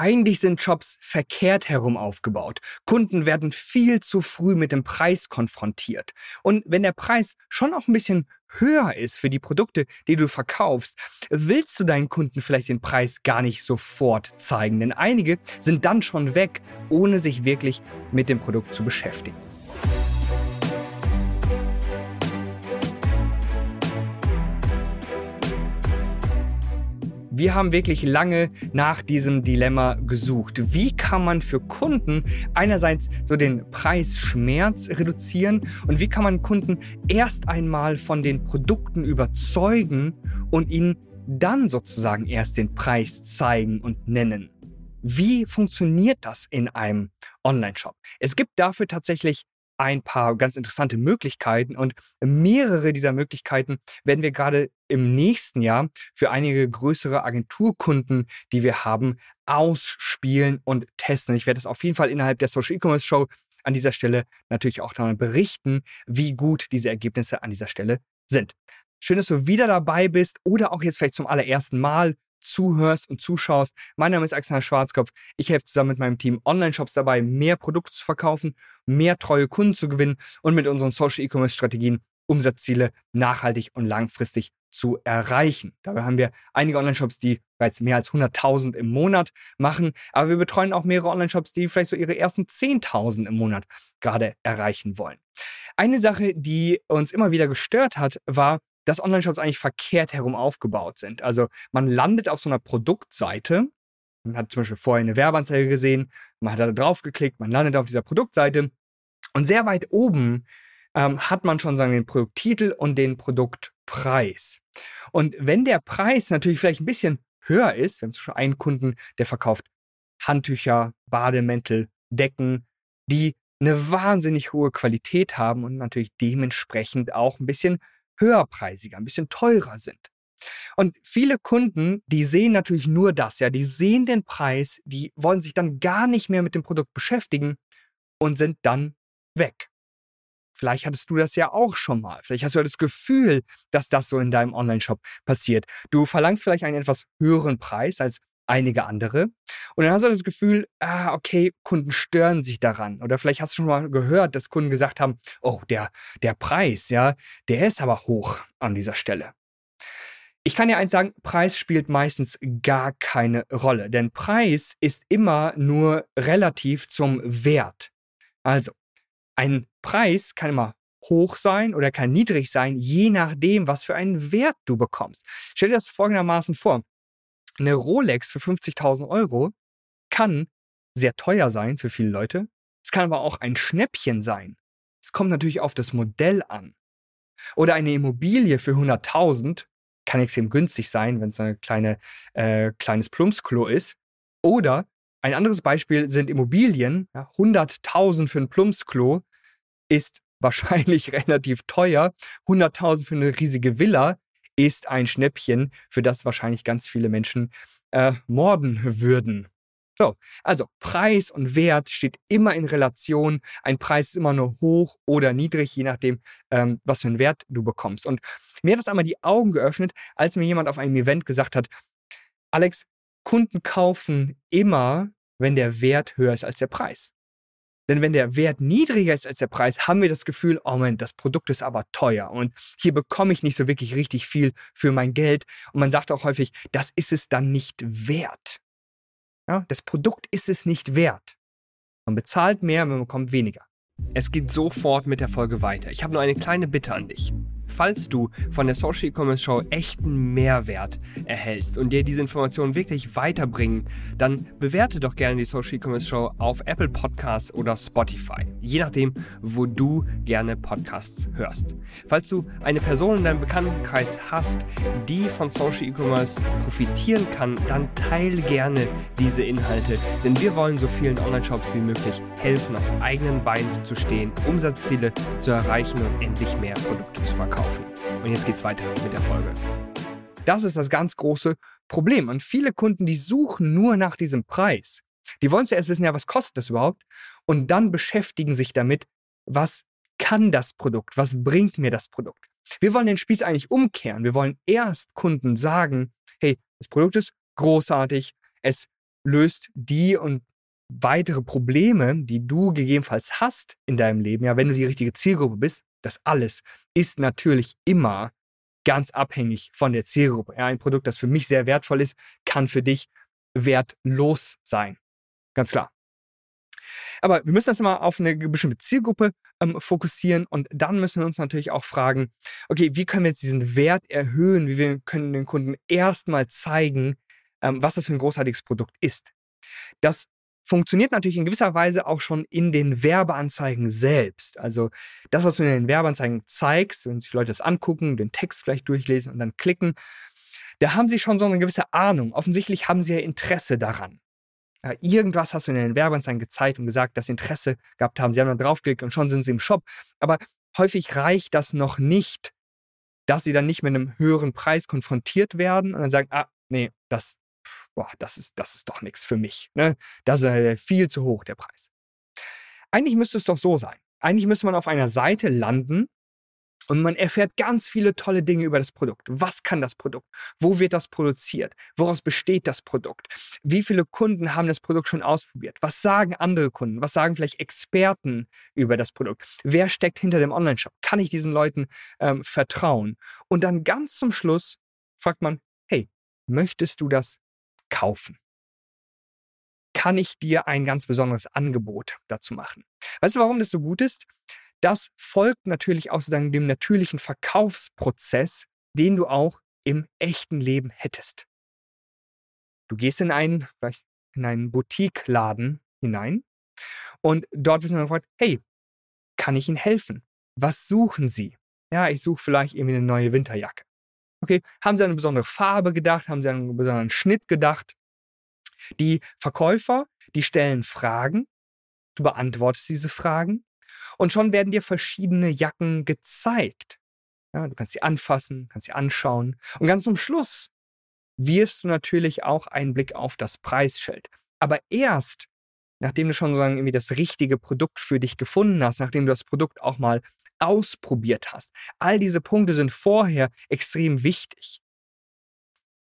Eigentlich sind Shops verkehrt herum aufgebaut. Kunden werden viel zu früh mit dem Preis konfrontiert. Und wenn der Preis schon auch ein bisschen höher ist für die Produkte, die du verkaufst, willst du deinen Kunden vielleicht den Preis gar nicht sofort zeigen. Denn einige sind dann schon weg, ohne sich wirklich mit dem Produkt zu beschäftigen. Wir haben wirklich lange nach diesem Dilemma gesucht. Wie kann man für Kunden einerseits so den Preisschmerz reduzieren und wie kann man Kunden erst einmal von den Produkten überzeugen und ihnen dann sozusagen erst den Preis zeigen und nennen? Wie funktioniert das in einem Online-Shop? Es gibt dafür tatsächlich ein paar ganz interessante Möglichkeiten und mehrere dieser Möglichkeiten werden wir gerade im nächsten Jahr für einige größere Agenturkunden, die wir haben, ausspielen und testen. Ich werde das auf jeden Fall innerhalb der Social E-Commerce Show an dieser Stelle natürlich auch dann berichten, wie gut diese Ergebnisse an dieser Stelle sind. Schön, dass du wieder dabei bist oder auch jetzt vielleicht zum allerersten Mal zuhörst und zuschaust. Mein Name ist Alexander Schwarzkopf. Ich helfe zusammen mit meinem Team Online-Shops dabei, mehr Produkte zu verkaufen, mehr treue Kunden zu gewinnen und mit unseren Social-E-Commerce-Strategien Umsatzziele nachhaltig und langfristig zu erreichen. Dabei haben wir einige Online-Shops, die bereits mehr als 100.000 im Monat machen, aber wir betreuen auch mehrere Online-Shops, die vielleicht so ihre ersten 10.000 im Monat gerade erreichen wollen. Eine Sache, die uns immer wieder gestört hat, war, dass Online-Shops eigentlich verkehrt herum aufgebaut sind. Also man landet auf so einer Produktseite, man hat zum Beispiel vorher eine Werbeanzeige gesehen, man hat da drauf geklickt, man landet auf dieser Produktseite und sehr weit oben hat man schon sagen, den Produkttitel und den Produktpreis. Und wenn der Preis natürlich vielleicht ein bisschen höher ist, wir haben schon einen Kunden, der verkauft Handtücher, Bademäntel, Decken, die eine wahnsinnig hohe Qualität haben und natürlich dementsprechend auch ein bisschen höherpreisiger, ein bisschen teurer sind. Und viele Kunden, die sehen natürlich nur das, ja, die sehen den Preis, die wollen sich dann gar nicht mehr mit dem Produkt beschäftigen und sind dann weg. Vielleicht hattest du das ja auch schon mal. Vielleicht hast du ja das Gefühl, dass das so in deinem Online-Shop passiert. Du verlangst vielleicht einen etwas höheren Preis als einige andere und dann hast du das Gefühl, okay, Kunden stören sich daran. Oder vielleicht hast du schon mal gehört, dass Kunden gesagt haben, oh, der Preis, ja, der ist aber hoch an dieser Stelle. Ich kann dir eins sagen, Preis spielt meistens gar keine Rolle, denn Preis ist immer nur relativ zum Wert. Also, ein Preis kann immer hoch sein oder kann niedrig sein, je nachdem, was für einen Wert du bekommst. Stell dir das folgendermaßen vor. Eine Rolex für 50.000 Euro kann sehr teuer sein für viele Leute. Es kann aber auch ein Schnäppchen sein. Es kommt natürlich auf das Modell an. Oder eine Immobilie für 100.000 kann extrem günstig sein, wenn es ein kleines Plumpsklo ist. Oder ein anderes Beispiel sind Immobilien. 100.000 für ein Plumpsklo ist wahrscheinlich relativ teuer. 100.000 für eine riesige Villa ist ein Schnäppchen, für das wahrscheinlich ganz viele Menschen morden würden. So, also Preis und Wert steht immer in Relation. Ein Preis ist immer nur hoch oder niedrig, je nachdem, was für einen Wert du bekommst. Und mir hat das einmal die Augen geöffnet, als mir jemand auf einem Event gesagt hat, Alex, Kunden kaufen immer, wenn der Wert höher ist als der Preis. Denn wenn der Wert niedriger ist als der Preis, haben wir das Gefühl, oh Mann, das Produkt ist aber teuer und hier bekomme ich nicht so wirklich richtig viel für mein Geld. Und man sagt auch häufig, das ist es dann nicht wert. Ja, das Produkt ist es nicht wert. Man bezahlt mehr, man bekommt weniger. Es geht sofort mit der Folge weiter. Ich habe nur eine kleine Bitte an dich. Falls du von der Social E-Commerce Show echten Mehrwert erhältst und dir diese Informationen wirklich weiterbringen, dann bewerte doch gerne die Social E-Commerce Show auf Apple Podcasts oder Spotify, je nachdem, wo du gerne Podcasts hörst. Falls du eine Person in deinem Bekanntenkreis hast, die von Social E-Commerce profitieren kann, dann teile gerne diese Inhalte, denn wir wollen so vielen Online-Shops wie möglich helfen, auf eigenen Beinen zu stehen, Umsatzziele zu erreichen und endlich mehr Produkte zu verkaufen. Und jetzt geht's weiter mit der Folge. Das ist das ganz große Problem. Und viele Kunden, die suchen nur nach diesem Preis. Die wollen zuerst wissen, ja, was kostet das überhaupt? Und dann beschäftigen sich damit, was kann das Produkt? Was bringt mir das Produkt? Wir wollen den Spieß eigentlich umkehren. Wir wollen erst Kunden sagen, hey, das Produkt ist großartig. Es löst die und weitere Probleme, die du gegebenenfalls hast in deinem Leben, ja, wenn du die richtige Zielgruppe bist. Das alles ist natürlich immer ganz abhängig von der Zielgruppe. Ja, ein Produkt, das für mich sehr wertvoll ist, kann für dich wertlos sein. Ganz klar. Aber wir müssen das immer auf eine bestimmte Zielgruppe fokussieren und dann müssen wir uns natürlich auch fragen, okay, wie können wir jetzt diesen Wert erhöhen? Wie können wir den Kunden erstmal zeigen, was das für ein großartiges Produkt ist? Das funktioniert natürlich in gewisser Weise auch schon in den Werbeanzeigen selbst. Also das, was du in den Werbeanzeigen zeigst, wenn sich Leute das angucken, den Text vielleicht durchlesen und dann klicken, da haben sie schon so eine gewisse Ahnung. Offensichtlich haben sie ja Interesse daran. Ja, irgendwas hast du in den Werbeanzeigen gezeigt und gesagt, dass sie Interesse gehabt haben. Sie haben dann draufgeklickt und schon sind sie im Shop. Aber häufig reicht das noch nicht, dass sie dann nicht mit einem höheren Preis konfrontiert werden und dann sagen, ah, nee, das ist doch nichts für mich. Ne? Das ist viel zu hoch, der Preis. Eigentlich müsste es doch so sein. Eigentlich müsste man auf einer Seite landen und man erfährt ganz viele tolle Dinge über das Produkt. Was kann das Produkt? Wo wird das produziert? Woraus besteht das Produkt? Wie viele Kunden haben das Produkt schon ausprobiert? Was sagen andere Kunden? Was sagen vielleicht Experten über das Produkt? Wer steckt hinter dem Onlineshop? Kann ich diesen Leuten vertrauen? Und dann ganz zum Schluss fragt man, hey, möchtest du das kaufen? Kann ich dir ein ganz besonderes Angebot dazu machen? Weißt du, warum das so gut ist? Das folgt natürlich auch sozusagen dem natürlichen Verkaufsprozess, den du auch im echten Leben hättest. Du gehst in einen Boutique-Laden hinein und dort wirst du dann gefragt, hey, kann ich Ihnen helfen? Was suchen Sie? Ja, ich suche vielleicht irgendwie eine neue Winterjacke. Okay, haben Sie an eine besondere Farbe gedacht? Haben Sie an einen besonderen Schnitt gedacht? Die Verkäufer, die stellen Fragen. Du beantwortest diese Fragen und schon werden dir verschiedene Jacken gezeigt. Ja, du kannst sie anfassen, kannst sie anschauen. Und ganz zum Schluss wirfst du natürlich auch einen Blick auf das Preisschild. Aber erst, nachdem du schon sozusagen irgendwie das richtige Produkt für dich gefunden hast, nachdem du das Produkt auch mal ausprobiert hast. All diese Punkte sind vorher extrem wichtig.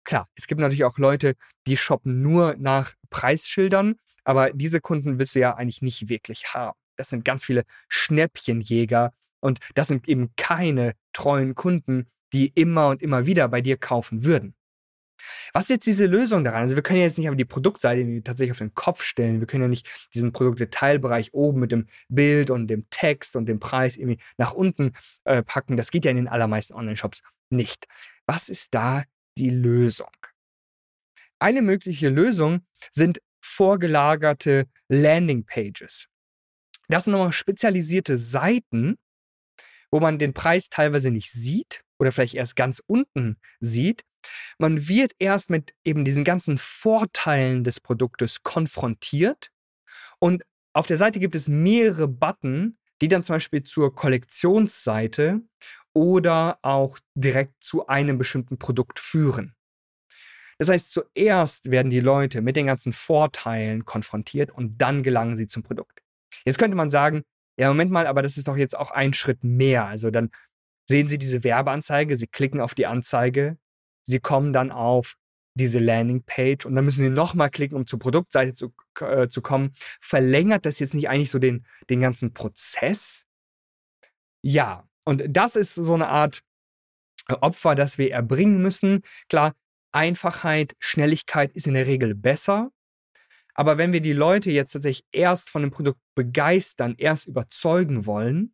Klar, es gibt natürlich auch Leute, die shoppen nur nach Preisschildern, aber diese Kunden willst du ja eigentlich nicht wirklich haben. Das sind ganz viele Schnäppchenjäger und das sind eben keine treuen Kunden, die immer und immer wieder bei dir kaufen würden. Was ist jetzt diese Lösung daran? Also wir können jetzt nicht einfach die Produktseite tatsächlich auf den Kopf stellen. Wir können ja nicht diesen Produktdetailbereich oben mit dem Bild und dem Text und dem Preis irgendwie nach unten packen. Das geht ja in den allermeisten Online-Shops nicht. Was ist da die Lösung? Eine mögliche Lösung sind vorgelagerte Landing-Pages. Das sind nochmal spezialisierte Seiten, wo man den Preis teilweise nicht sieht oder vielleicht erst ganz unten sieht. Man wird erst mit eben diesen ganzen Vorteilen des Produktes konfrontiert und auf der Seite gibt es mehrere Button, die dann zum Beispiel zur Kollektionsseite oder auch direkt zu einem bestimmten Produkt führen. Das heißt, zuerst werden die Leute mit den ganzen Vorteilen konfrontiert und dann gelangen sie zum Produkt. Jetzt könnte man sagen, ja Moment mal, aber das ist doch jetzt auch ein Schritt mehr. Also dann sehen sie diese Werbeanzeige, sie klicken auf die Anzeige, sie kommen dann auf diese Landingpage und dann müssen sie nochmal klicken, um zur Produktseite zu kommen. Verlängert das jetzt nicht eigentlich so den ganzen Prozess? Ja, und das ist so eine Art Opfer, das wir erbringen müssen. Klar, Einfachheit, Schnelligkeit ist in der Regel besser. Aber wenn wir die Leute jetzt tatsächlich erst von dem Produkt begeistern, erst überzeugen wollen,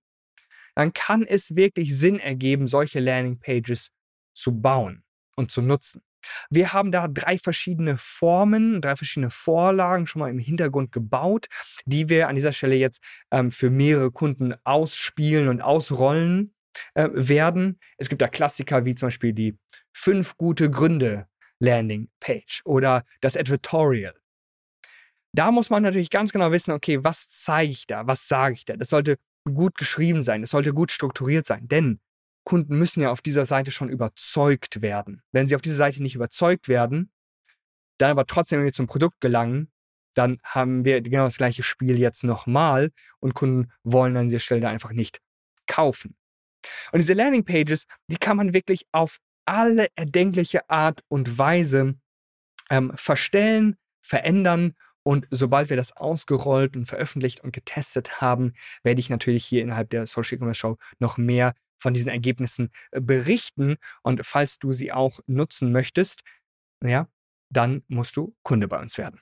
dann kann es wirklich Sinn ergeben, solche Landingpages zu bauen und zu nutzen. Wir haben da 3 verschiedene Formen, 3 verschiedene Vorlagen schon mal im Hintergrund gebaut, die wir an dieser Stelle jetzt für mehrere Kunden ausspielen und ausrollen werden. Es gibt da Klassiker wie zum Beispiel die 5 gute Gründe Landingpage oder das Advertorial. Da muss man natürlich ganz genau wissen, okay, was zeige ich da, was sage ich da? Das sollte gut geschrieben sein, das sollte gut strukturiert sein, denn Kunden müssen ja auf dieser Seite schon überzeugt werden. Wenn sie auf dieser Seite nicht überzeugt werden, dann aber trotzdem irgendwie zum Produkt gelangen, dann haben wir genau das gleiche Spiel jetzt nochmal und Kunden wollen an dieser Stelle einfach nicht kaufen. Und diese Landingpages, die kann man wirklich auf alle erdenkliche Art und Weise verstellen, verändern. Und sobald wir das ausgerollt und veröffentlicht und getestet haben, werde ich natürlich hier innerhalb der Social E-Commerce Show noch mehr von diesen Ergebnissen berichten. Und falls du sie auch nutzen möchtest, ja, dann musst du Kunde bei uns werden.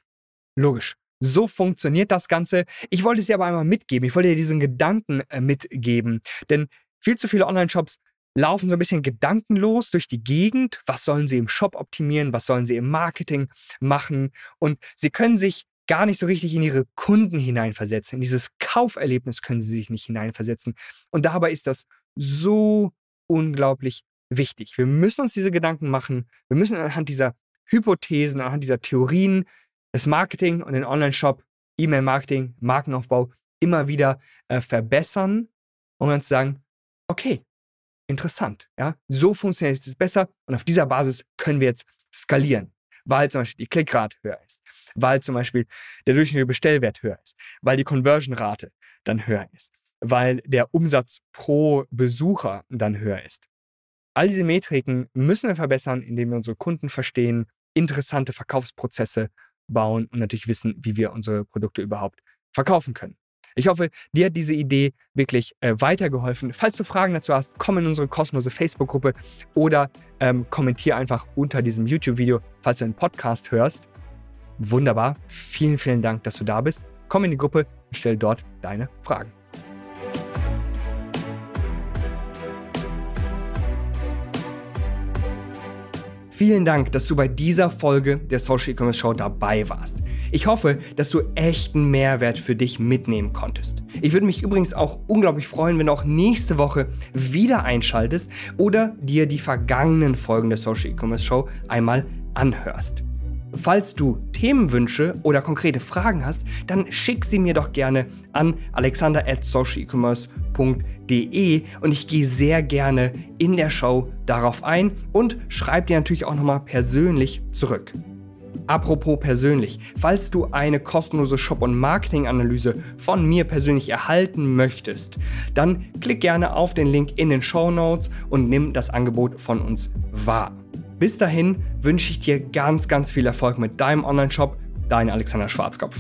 Logisch. So funktioniert das Ganze. Ich wollte es dir aber einmal mitgeben. Ich wollte dir diesen Gedanken mitgeben. Denn viel zu viele Online-Shops laufen so ein bisschen gedankenlos durch die Gegend. Was sollen sie im Shop optimieren? Was sollen sie im Marketing machen? Und sie können sich gar nicht so richtig in ihre Kunden hineinversetzen. In dieses Kauferlebnis können sie sich nicht hineinversetzen. Und dabei ist das so unglaublich wichtig. Wir müssen uns diese Gedanken machen. Wir müssen anhand dieser Hypothesen, anhand dieser Theorien das Marketing und den Online-Shop, E-Mail-Marketing, Markenaufbau immer wieder verbessern, um dann zu sagen, okay, interessant, ja, so funktioniert es besser und auf dieser Basis können wir jetzt skalieren, weil zum Beispiel die Klickrate höher ist, weil zum Beispiel der durchschnittliche Bestellwert höher ist, weil die Conversion-Rate dann höher ist, weil der Umsatz pro Besucher dann höher ist. All diese Metriken müssen wir verbessern, indem wir unsere Kunden verstehen, interessante Verkaufsprozesse bauen und natürlich wissen, wie wir unsere Produkte überhaupt verkaufen können. Ich hoffe, dir hat diese Idee wirklich weitergeholfen. Falls du Fragen dazu hast, komm in unsere kostenlose Facebook-Gruppe oder kommentier einfach unter diesem YouTube-Video, falls du einen Podcast hörst. Wunderbar. Vielen, vielen Dank, dass du da bist. Komm in die Gruppe und stell dort deine Fragen. Vielen Dank, dass du bei dieser Folge der Social E-Commerce Show dabei warst. Ich hoffe, dass du echten Mehrwert für dich mitnehmen konntest. Ich würde mich übrigens auch unglaublich freuen, wenn du auch nächste Woche wieder einschaltest oder dir die vergangenen Folgen der Social E-Commerce Show einmal anhörst. Falls du Themenwünsche oder konkrete Fragen hast, dann schick sie mir doch gerne an alexander@socialecommerce.de und ich gehe sehr gerne in der Show darauf ein und schreibe dir natürlich auch nochmal persönlich zurück. Apropos persönlich, falls du eine kostenlose Shop- und Marketing-Analyse von mir persönlich erhalten möchtest, dann klick gerne auf den Link in den Shownotes und nimm das Angebot von uns wahr. Bis dahin wünsche ich dir ganz, ganz viel Erfolg mit deinem Online-Shop, dein Alexander Schwarzkopf.